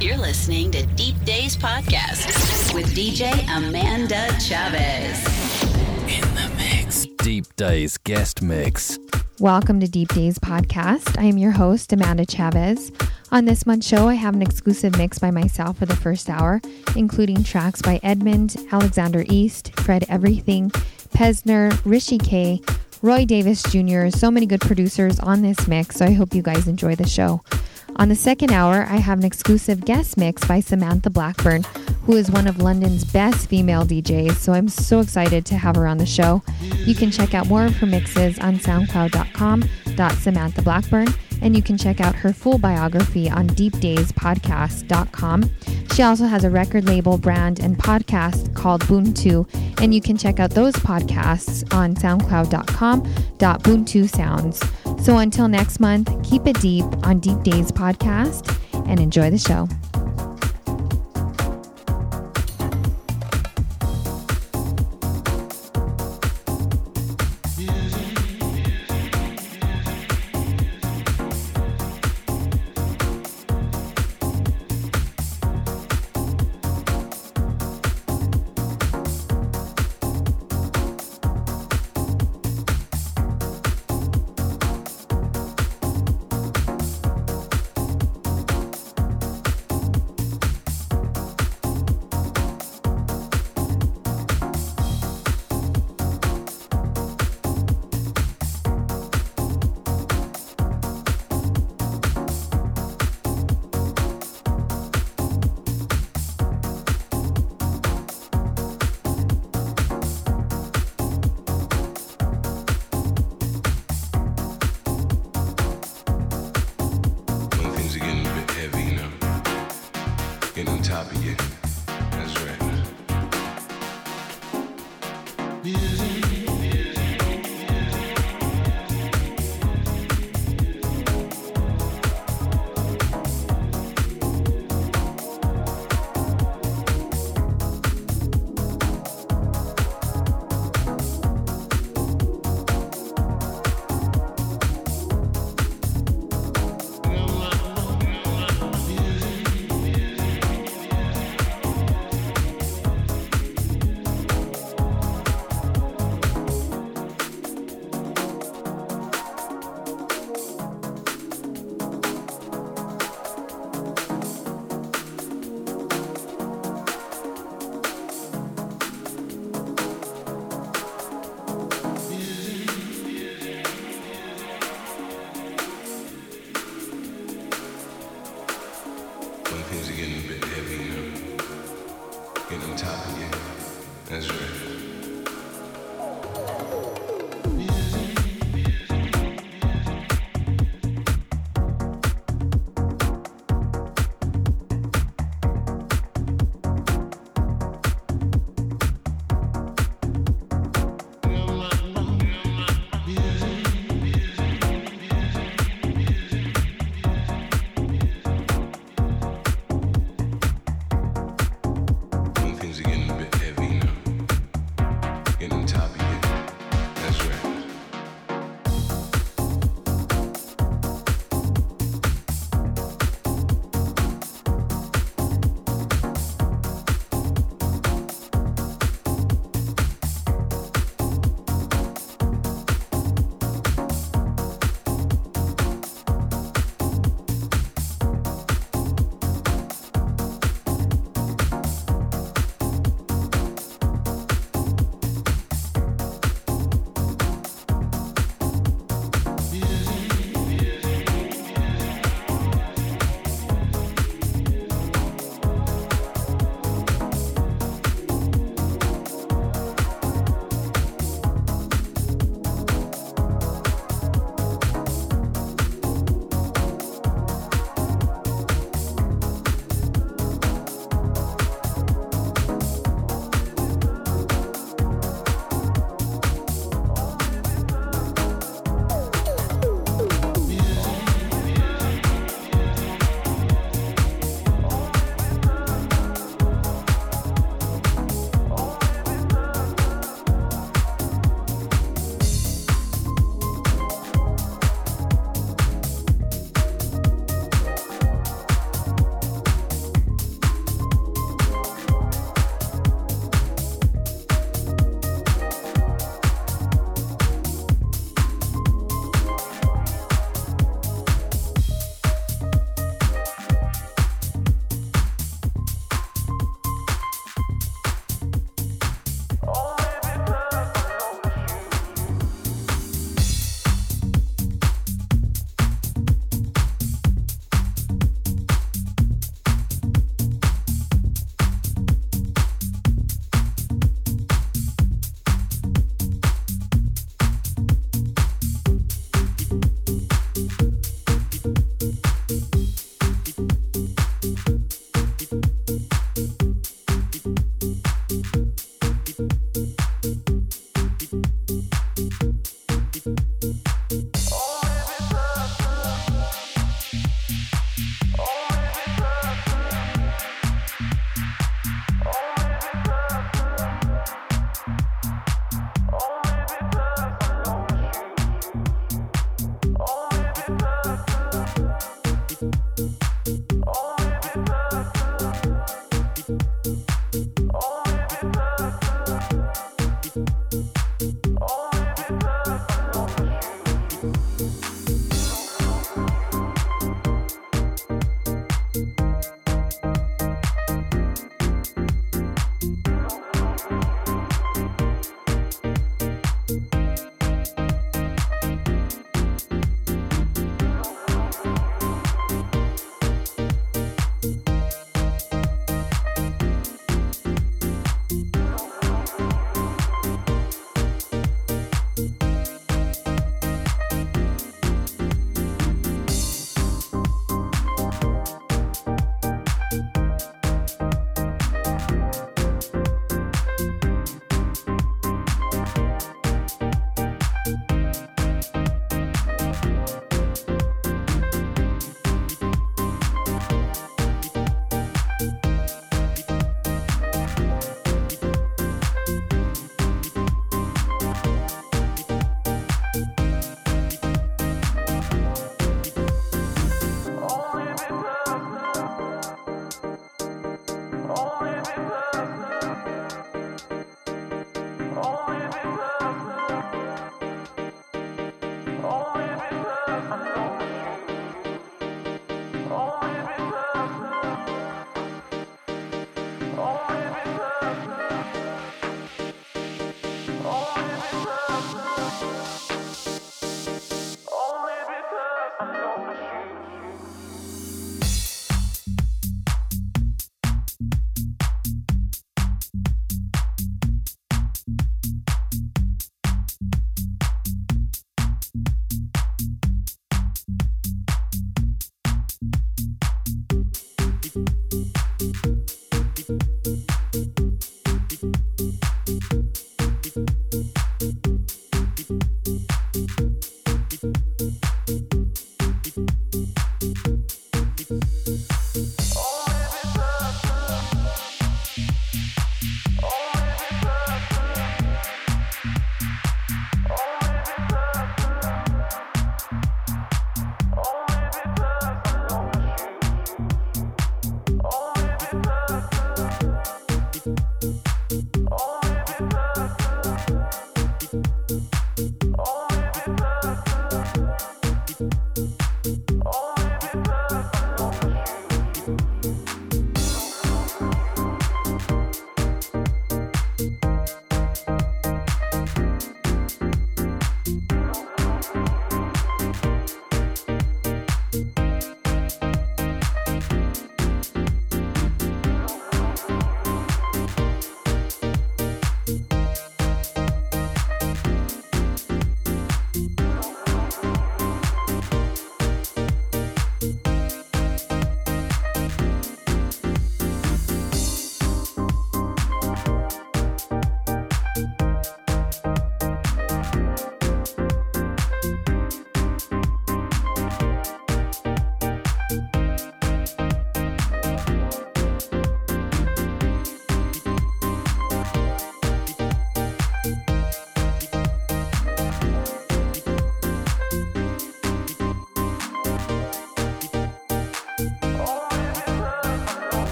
You're listening to Deep Days Podcast with DJ Amanda Chavez. In the mix. Deep Days guest mix. Welcome to Deep Days Podcast. I am your host, Amanda Chavez. On this month's show, I have an exclusive mix by myself for the first hour, including tracks by Edmund, Alexander East, Fred Everything, Pesner, Rishi K, Roy Davis Jr., so many good producers on this mix, so I hope you guys enjoy the show. On the second hour, I have an exclusive guest mix by Samantha Blackburn, who is one of London's best female DJs, so I'm so excited to have her on the show. You can check out more of her mixes on soundcloud.com/SamanthaBlackburn, and you can check out her full biography on deepdayspodcast.com. She also has a record label, brand, and podcast called Buntu, and you can check out those podcasts on soundcloud.com/BuntuSounds. So until next month, keep it deep on Deep Days Podcast and enjoy the show.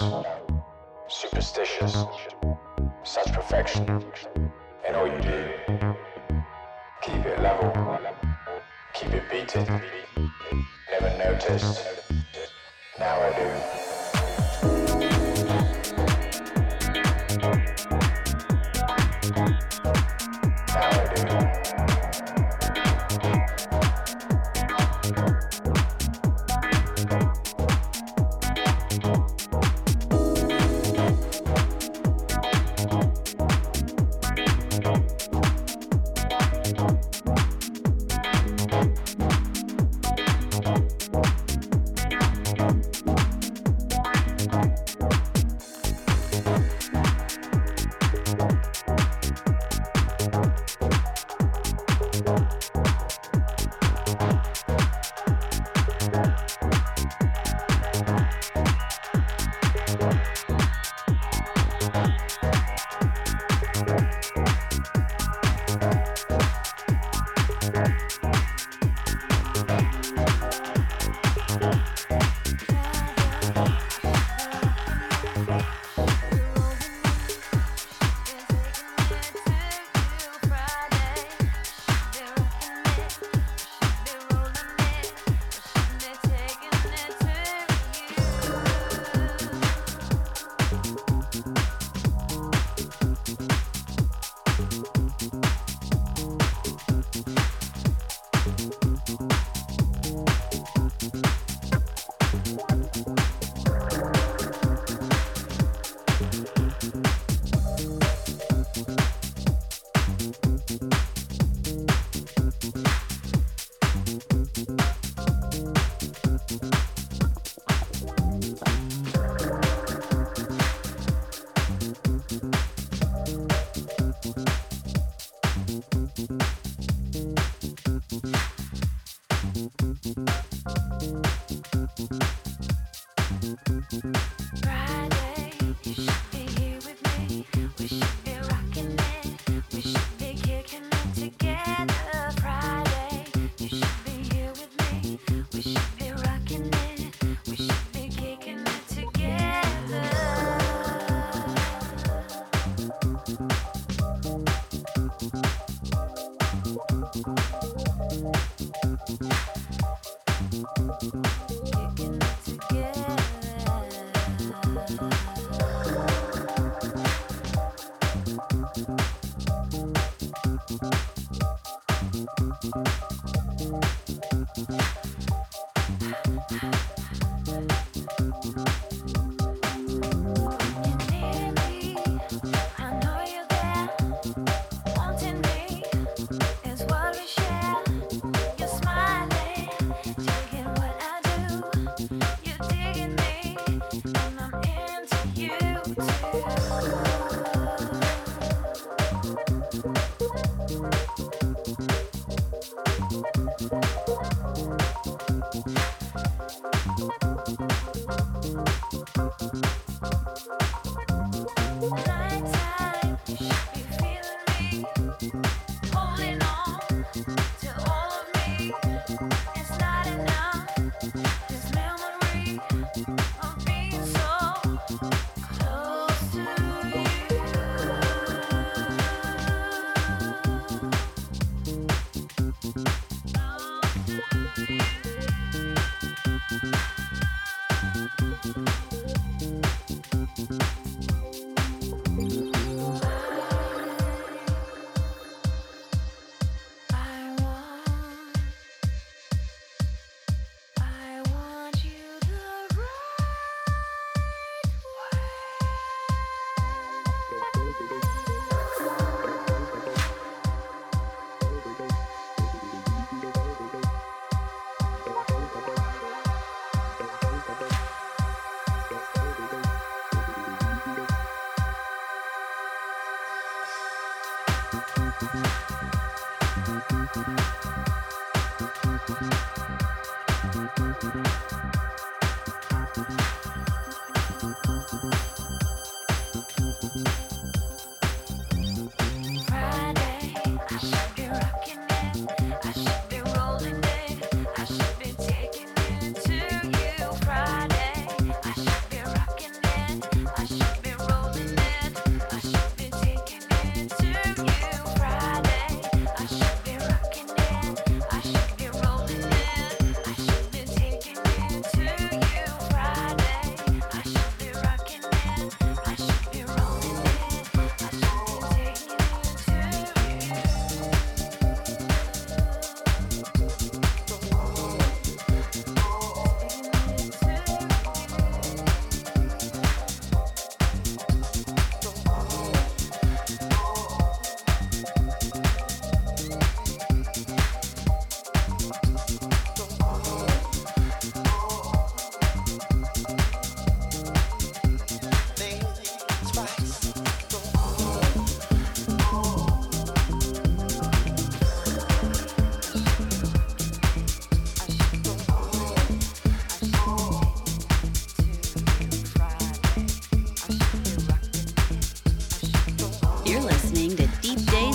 arrogant, superstitious, such perfection, and all you did, keep it level, keep it beaten, never noticed, now I do.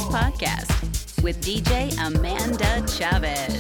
Podcast with DJ Amanda Chavez.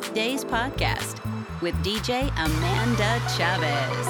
Deep Days Podcast with DJ Amanda Chavez.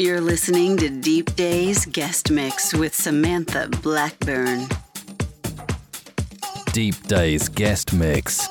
You're listening to Deep Days Guest Mix with Samantha Blackburn. Deep Days Guest Mix.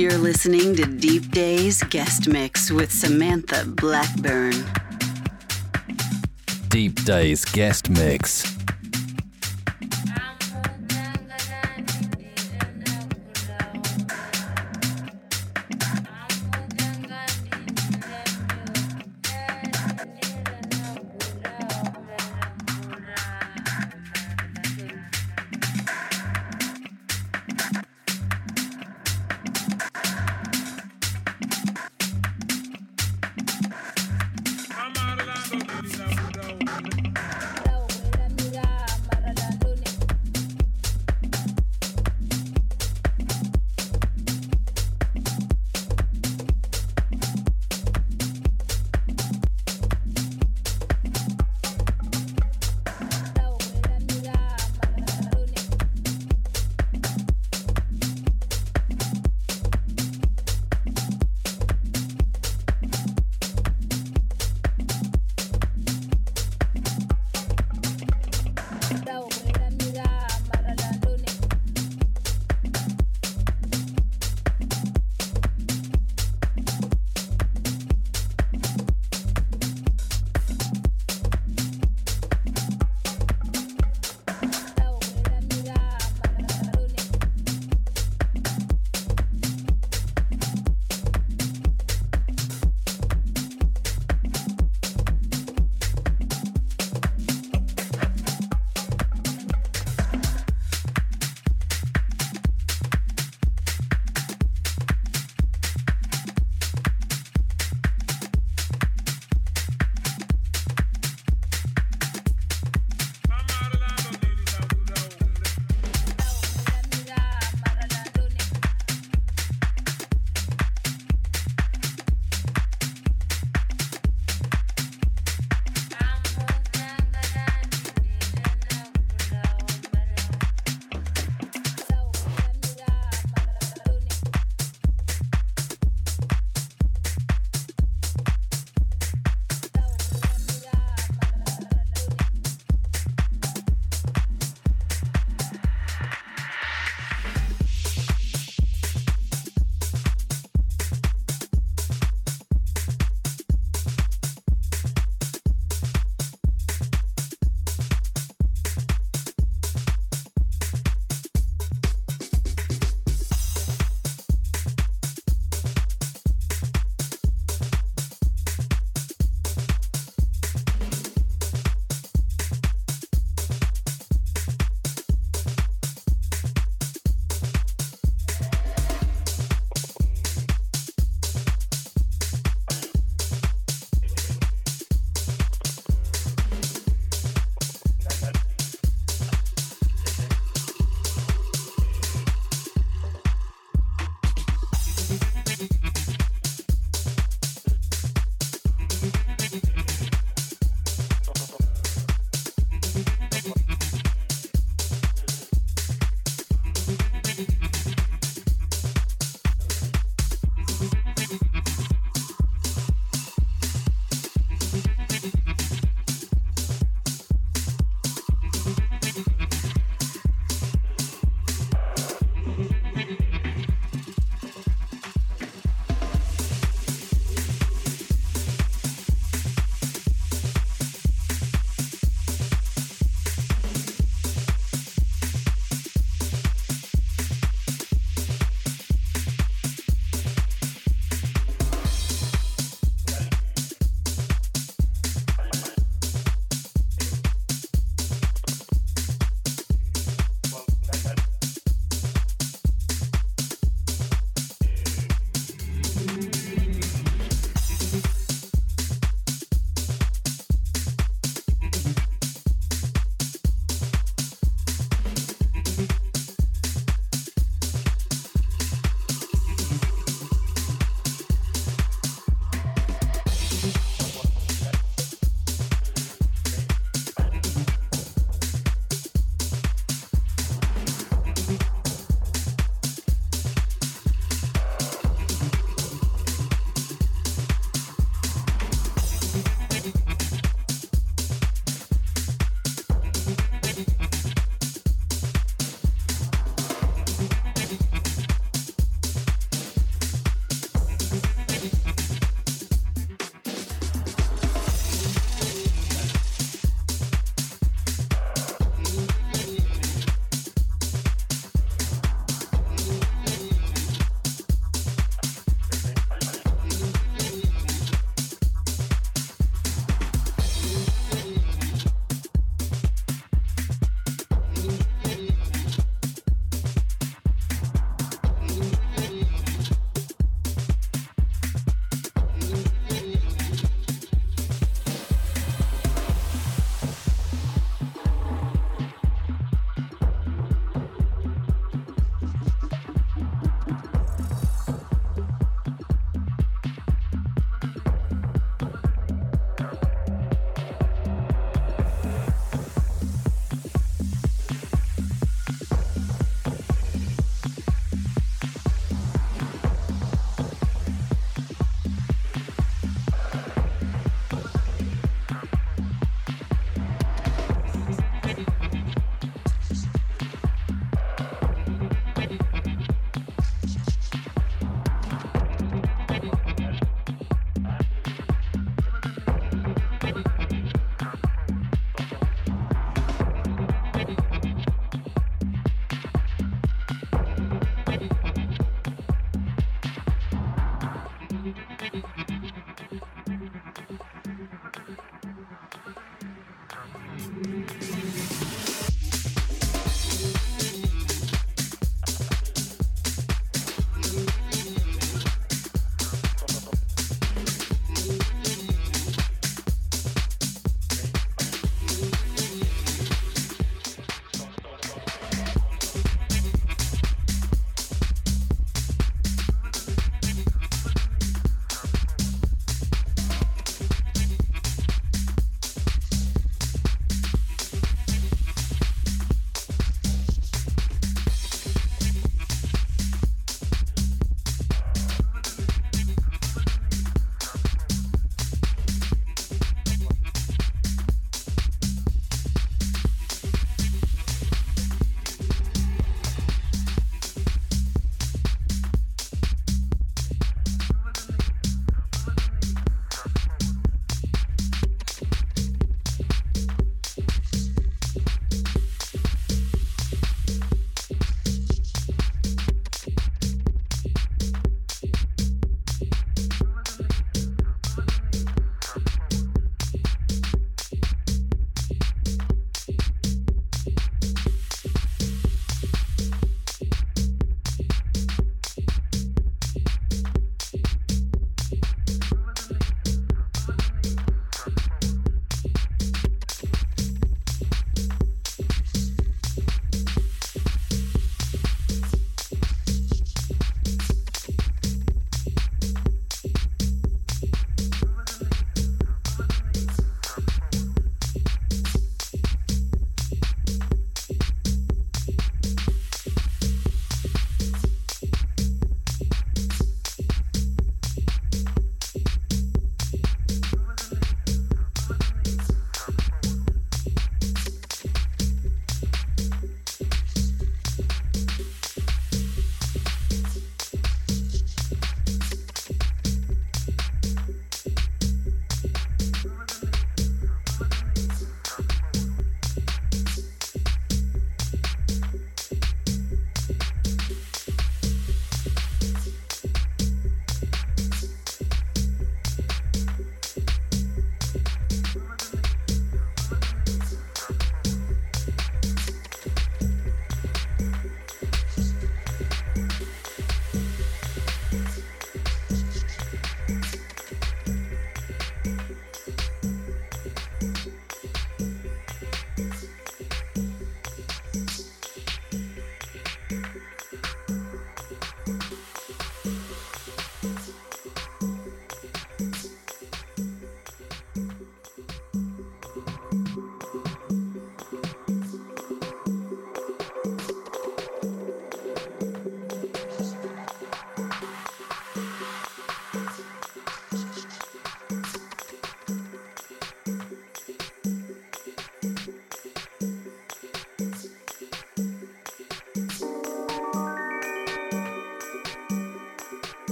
You're listening to Deep Days Guest Mix with Samantha Blackburn. Deep Days Guest Mix.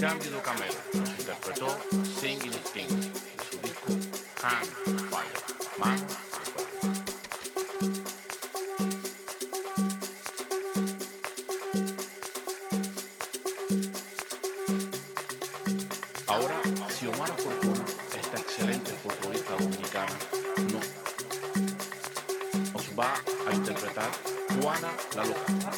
Cándido Camelo interpretó Singing Sting de su disco Hand Fire, Man. Ahora, Xiomara Fortuna, esta excelente folclorista dominicana, no, os va a interpretar Juana la Loca.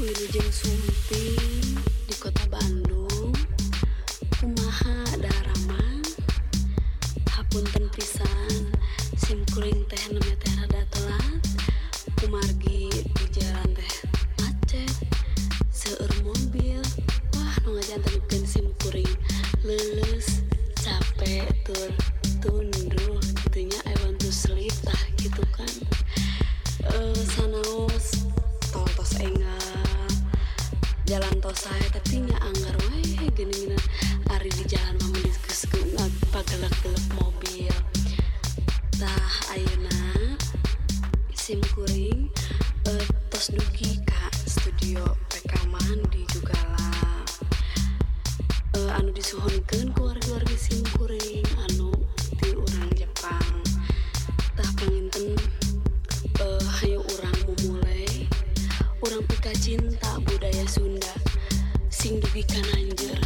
Wilujeng Sumping di kota Bandung, kumaha daraman, hapunten pisan, simkuring teh nemeh teh rada telat, kumargi di jalan teh macet, seueur mobil, wah nu ngajan taneukeun simkuring, leuleus, capek tur, tunduh, gitunya I want to sleep tah gitu kan, sanaos, toltos enggal. Jalan tos saya tapi nya anggar wae geuningan ari di jalan mah meulis keuskeun pagelak-gelek mobil. Tah ayeuna simkuring tos dugi ka studio rekaman di Jugala. Anu disuhunkeun ku warga-warga simkuring anu ti urang Jepang. Tah panginten hayu urang mumulai urang pika cinta budaya Sunda sing dugi kananjeur.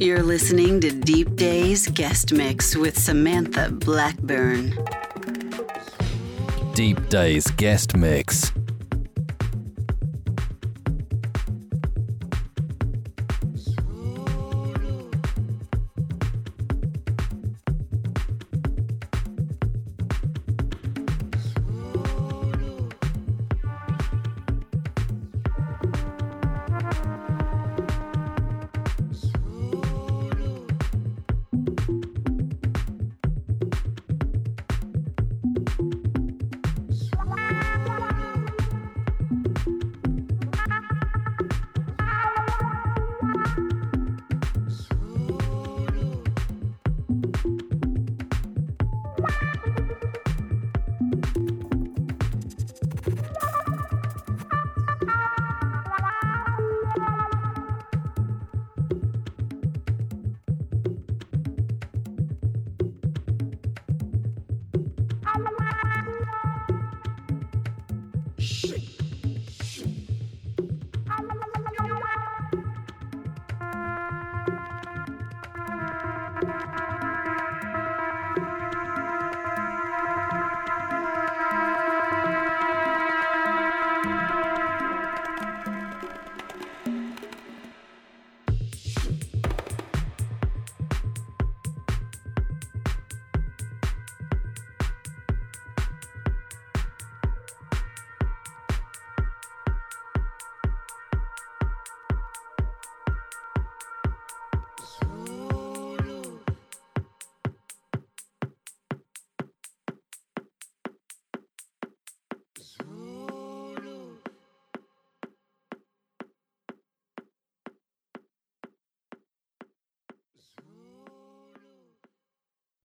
You're listening to Deep Days Guest Mix with Samantha Blackburn. Deep Days Guest Mix